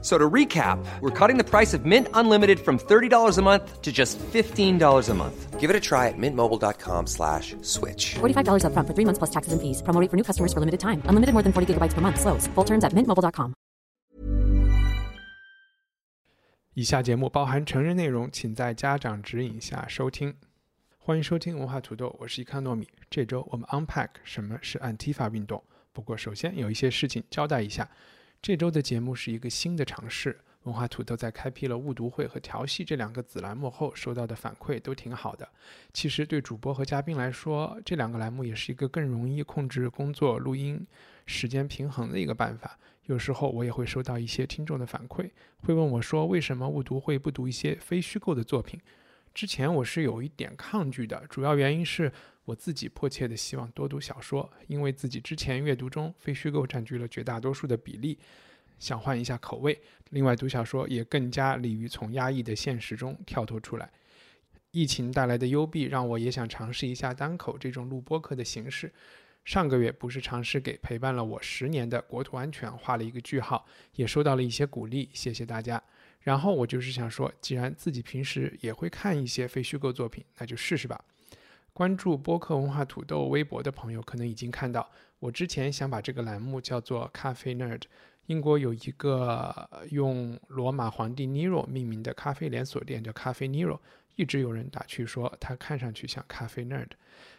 So to recap, we're cutting the price of Mint Unlimited from $30 a month to just $15 a month. Give it a try at mintmobile.com/switch. $45 up front for 3 months plus taxes and fees. Promo rate for new customers for limited time. Unlimited more than 40 gigabytes per month. Slows full terms at mintmobile.com. 以下节目包含成人内容，请在家长指引下收听。欢迎收听文化土豆，我是一康糯米。这周我们 unpack 什么是 Antifa 运动。不过首先有一些事情交代一下。这周的节目是一个新的尝试，文化土豆在开辟了误读会和调戏这两个子栏目后收到的反馈都挺好的。其实对主播和嘉宾来说，这两个栏目也是一个更容易控制工作录音时间平衡的一个办法。有时候我也会收到一些听众的反馈，会问我说为什么误读会不读一些非虚构的作品。之前我是有一点抗拒的，主要原因是我自己迫切的希望多读小说，因为自己之前阅读中非虚构占据了绝大多数的比例，想换一下口味。另外读小说也更加利于从压抑的现实中跳脱出来。疫情带来的幽闭让我也想尝试一下单口这种录播课的形式。上个月不是尝试给陪伴了我10年的国土安全画了一个句号，也收到了一些鼓励，谢谢大家。然后我就是想说，既然自己平时也会看一些非虚构作品，那就试试吧。关注播客文化土豆微博的朋友可能已经看到，我之前想把这个栏目叫做 Cafe Nerd。 英国有一个用罗马皇帝 Nero 命名的咖啡连锁店叫 Cafe Nero， 一直有人打趣说他看上去像 Cafe Nerd，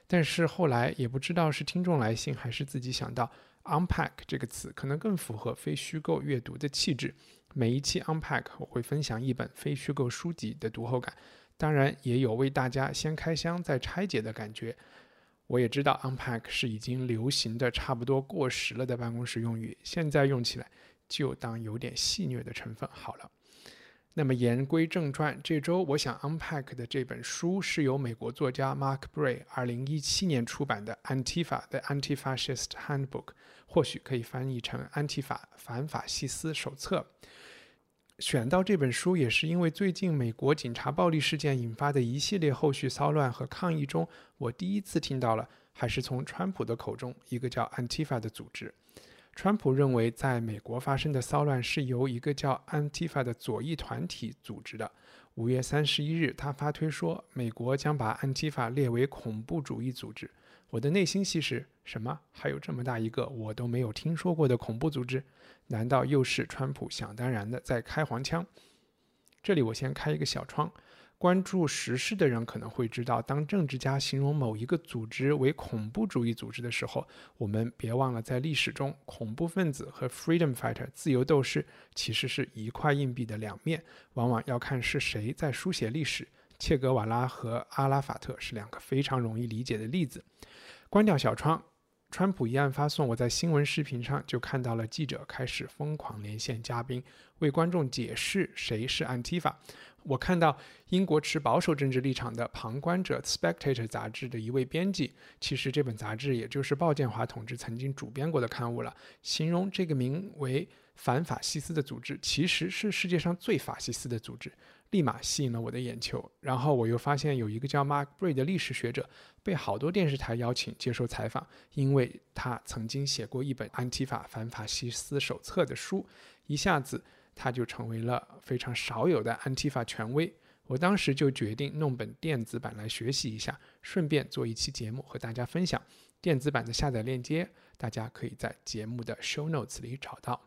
但是后来也不知道是听众来信还是自己想到 Unpack 这个词可能更符合非虚构阅读的气质。每一期 Unpack 我会分享一本非虚构书籍的读后感，当然也有为大家先开箱再拆解的感觉。我也知道 Unpack 是已经流行的差不多过时了的办公室用语，现在用起来就当有点戏谑的成分好了。那么言归正传，这周我想 Unpack 的这本书是由美国作家 Mark Bray 2017年出版的 Antifa The Antifascist Handbook， 或许可以翻译成安提法反法西斯手册。选到这本书也是因为最近美国警察暴力事件引发的一系列后续骚乱和抗议中，我第一次听到了，还是从川普的口中，一个叫 Antifa 的组织。川普认为在美国发生的骚乱是由一个叫 Antifa 的左翼团体组织的。5月31日他发推说美国将把 Antifa 列为恐怖主义组织。我的内心戏是什么？还有这么大一个我都没有听说过的恐怖组织？难道又是川普想当然的在开黄腔？这里我先开一个小窗，关注时事的人可能会知道，当政治家形容某一个组织为恐怖主义组织的时候，我们别忘了在历史中，恐怖分子和 freedom fighter 自由斗士其实是一块硬币的两面，往往要看是谁在书写历史。切格瓦拉和阿拉法特是两个非常容易理解的例子。关掉小窗，川普一案发送，我在新闻视频上就看到了记者开始疯狂连线嘉宾，为观众解释谁是 Antifa。 我看到英国持保守政治立场的旁观者 Spectator 杂志的一位编辑，其实这本杂志也就是鲍建华同志曾经主编过的刊物了，形容这个名为反法西斯的组织其实是世界上最法西斯的组织，立马吸引了我的眼球。然后我又发现有一个叫 Mark Bray 的历史学者被好多电视台邀请接受采访，因为他曾经写过一本 Antifa 反法西斯手册的书，一下子他就成为了非常少有的 Antifa 权威。我当时就决定弄本电子版来学习一下，顺便做一期节目和大家分享。电子版的下载链接大家可以在节目的 show notes 里找到。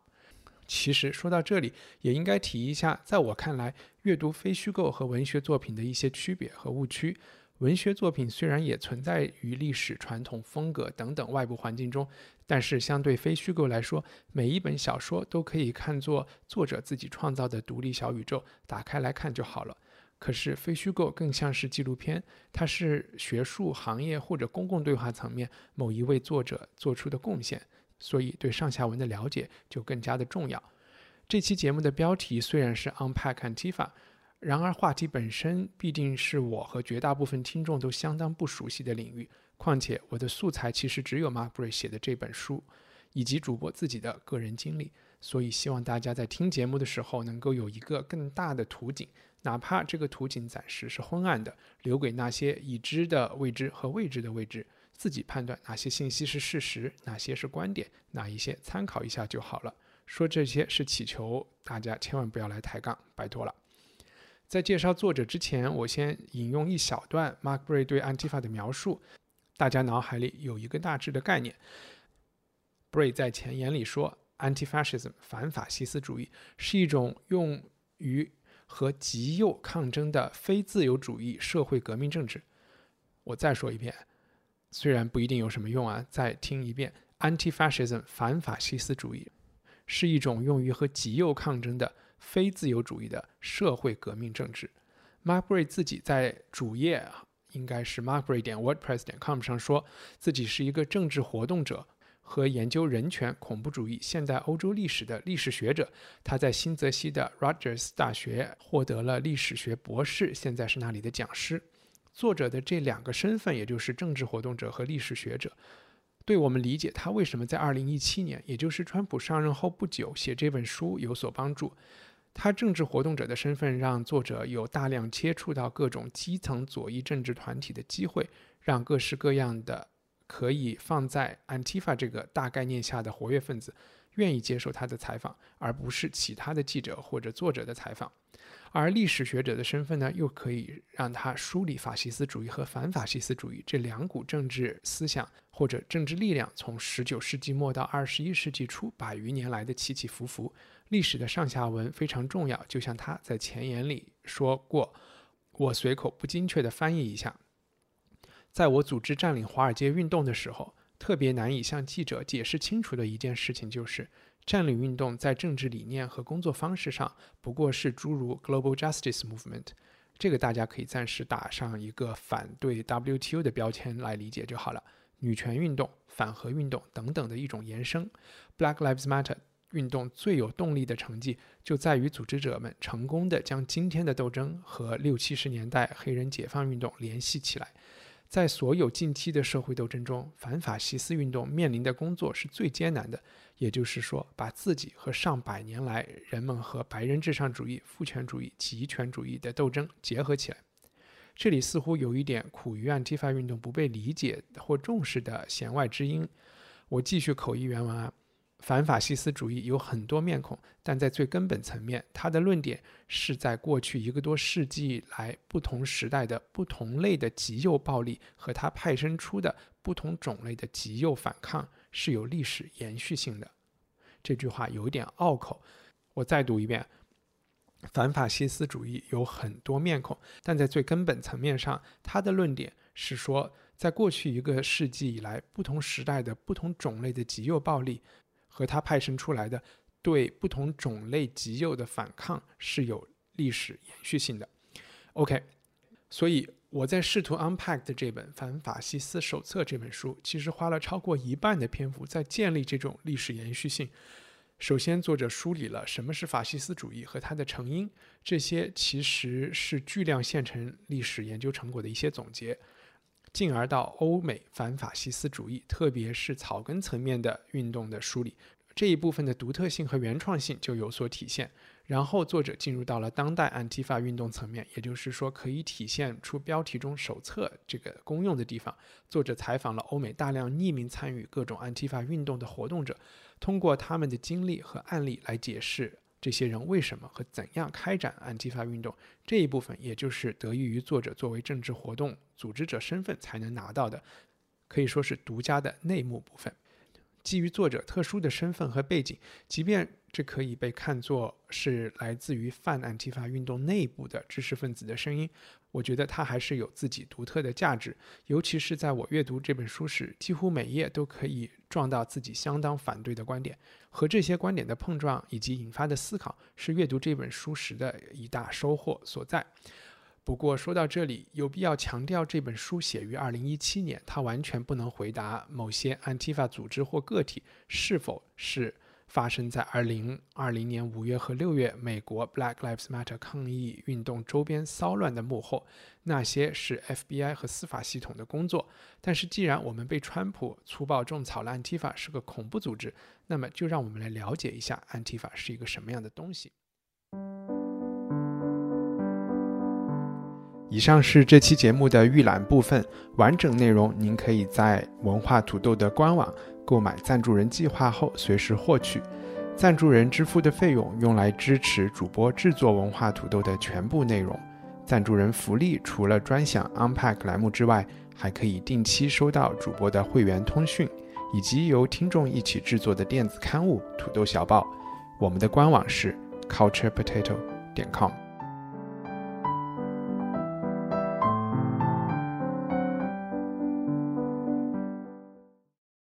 其实说到这里也应该提一下，在我看来阅读非虚构和文学作品的一些区别和误区。文学作品虽然也存在于历史传统风格等等外部环境中，但是相对非虚构来说，每一本小说都可以看作作者自己创造的独立小宇宙，打开来看就好了。可是非虚构更像是纪录片，它是学术行业或者公共对话层面某一位作者做出的贡献，所以对上下文的了解就更加的重要。这期节目的标题虽然是 Unpack Antifa， 然而话题本身必定是我和绝大部分听众都相当不熟悉的领域，况且我的素材其实只有 Mark Bray 写的这本书以及主播自己的个人经历，所以希望大家在听节目的时候能够有一个更大的图景，哪怕这个图景暂时是昏暗的，留给那些已知的未知和未知的未知，自己判断哪些信息是事实，哪些是观点，哪一些参考一下就好了。说这些是祈求大家千万不要来抬杠，拜托了。在介绍作者之前，我先引用一小段 Mark Bray 对 Antifa 的描述，大家脑海里有一个大致的概念。Bray 在前言里说， Antifascism 反法西斯主义是一种用于和极右抗争的非自由主义社会革命政治。我再说一遍，虽然不一定有什么用啊，再听一遍， Antifascism 反法西斯主义是一种用于和极右抗争的非自由主义的社会革命政治。 Mark Bray 自己在主页应该是 markbray.wordpress.com 上说自己是一个政治活动者和研究人权、恐怖主义、现代欧洲历史的历史学者。他在新泽西的 Rogers 大学获得了历史学博士，现在是那里的讲师。作者的这两个身份，也就是政治活动者和历史学者，对我们理解他为什么在2017年，也就是川普上任后不久写这本书有所帮助。他政治活动者的身份让作者有大量接触到各种基层左翼政治团体的机会，让各式各样的可以放在 Antifa 这个大概念下的活跃分子愿意接受他的采访，而不是其他的记者或者作者的采访。而历史学者的身份呢，又可以让他梳理法西斯主义和反法西斯主义这两股政治思想或者政治力量从19世纪末到21世纪初百余年来的起起伏伏。历史的上下文非常重要，就像他在前言里说过，我随口不精确地翻译一下。在我组织占领华尔街运动的时候，特别难以向记者解释清楚的一件事情就是，占领运动在政治理念和工作方式上不过是诸如 Global Justice Movement， 这个大家可以暂时打上一个反对 WTO 的标签来理解就好了，女权运动、反核运动等等的一种延伸。 Black Lives Matter 运动最有动力的成绩就在于组织者们成功地将今天的斗争和六七十年代黑人解放运动联系起来。在所有近期的社会斗争中，反法西斯运动面临的工作是最艰难的，也就是说，把自己和上百年来人们和白人至上主义、父权主义、集权主义的斗争结合起来。这里似乎有一点苦于 Antifa 运动不被理解或重视的弦外之音。我继续口译原文啊。反法西斯主义有很多面孔，但在最根本层面，他的论点是在过去一个多世纪来不同时代的不同类的极右暴力和它派生出的不同种类的极右反抗是有历史延续性的。这句话有点拗口，我再读一遍。反法西斯主义有很多面孔，但在最根本层面上，他的论点是说，在过去一个世纪以来不同时代的不同种类的极右暴力和它派生出来的对不同种类极右的反抗是有历史延续性的。 OK， 所以我在试图 unpack 的这本《反法西斯手册》这本书其实花了超过一半的篇幅在建立这种历史延续性。首先，作者梳理了什么是法西斯主义和它的成因，这些其实是巨量现成历史研究成果的一些总结，进而到欧美反法西斯主义，特别是草根层面的运动的梳理，这一部分的独特性和原创性就有所体现。然后作者进入到了当代 Antifa 运动层面，也就是说可以体现出标题中手册这个功用的地方。作者采访了欧美大量匿名参与各种 Antifa 运动的活动者，通过他们的经历和案例来解释这些人为什么和怎样开展 Antifa 运动，这一部分也就是得益于作者作为政治活动组织者身份才能拿到的，可以说是独家的内幕部分。基于作者特殊的身份和背景，即便这可以被看作是来自于泛 Antifa 运动内部的知识分子的声音，我觉得它还是有自己独特的价值，尤其是在我阅读这本书时，几乎每页都可以撞到自己相当反对的观点，和这些观点的碰撞以及引发的思考是阅读这本书时的一大收获所在。不过说到这里，有必要强调这本书写于2017年，它完全不能回答某些 Antifa 组织或个体是否是发生在2020年5月和6月美国 Black Lives Matter 抗议运动周边骚乱的幕后，那些是 FBI 和司法系统的工作。但是既然我们被川普粗暴种草了 Antifa 是个恐怖组织，那么就让我们来了解一下 Antifa 是一个什么样的东西。以上是这期节目的预览部分，完整内容您可以在文化土豆的官网购买赞助人计划后随时获取。赞助人支付的费用用来支持主播制作文化土豆的全部内容。赞助人福利除了专享 Unpack 栏目之外，还可以定期收到主播的会员通讯，以及由听众一起制作的电子刊物土豆小报。我们的官网是 CulturePotato.com。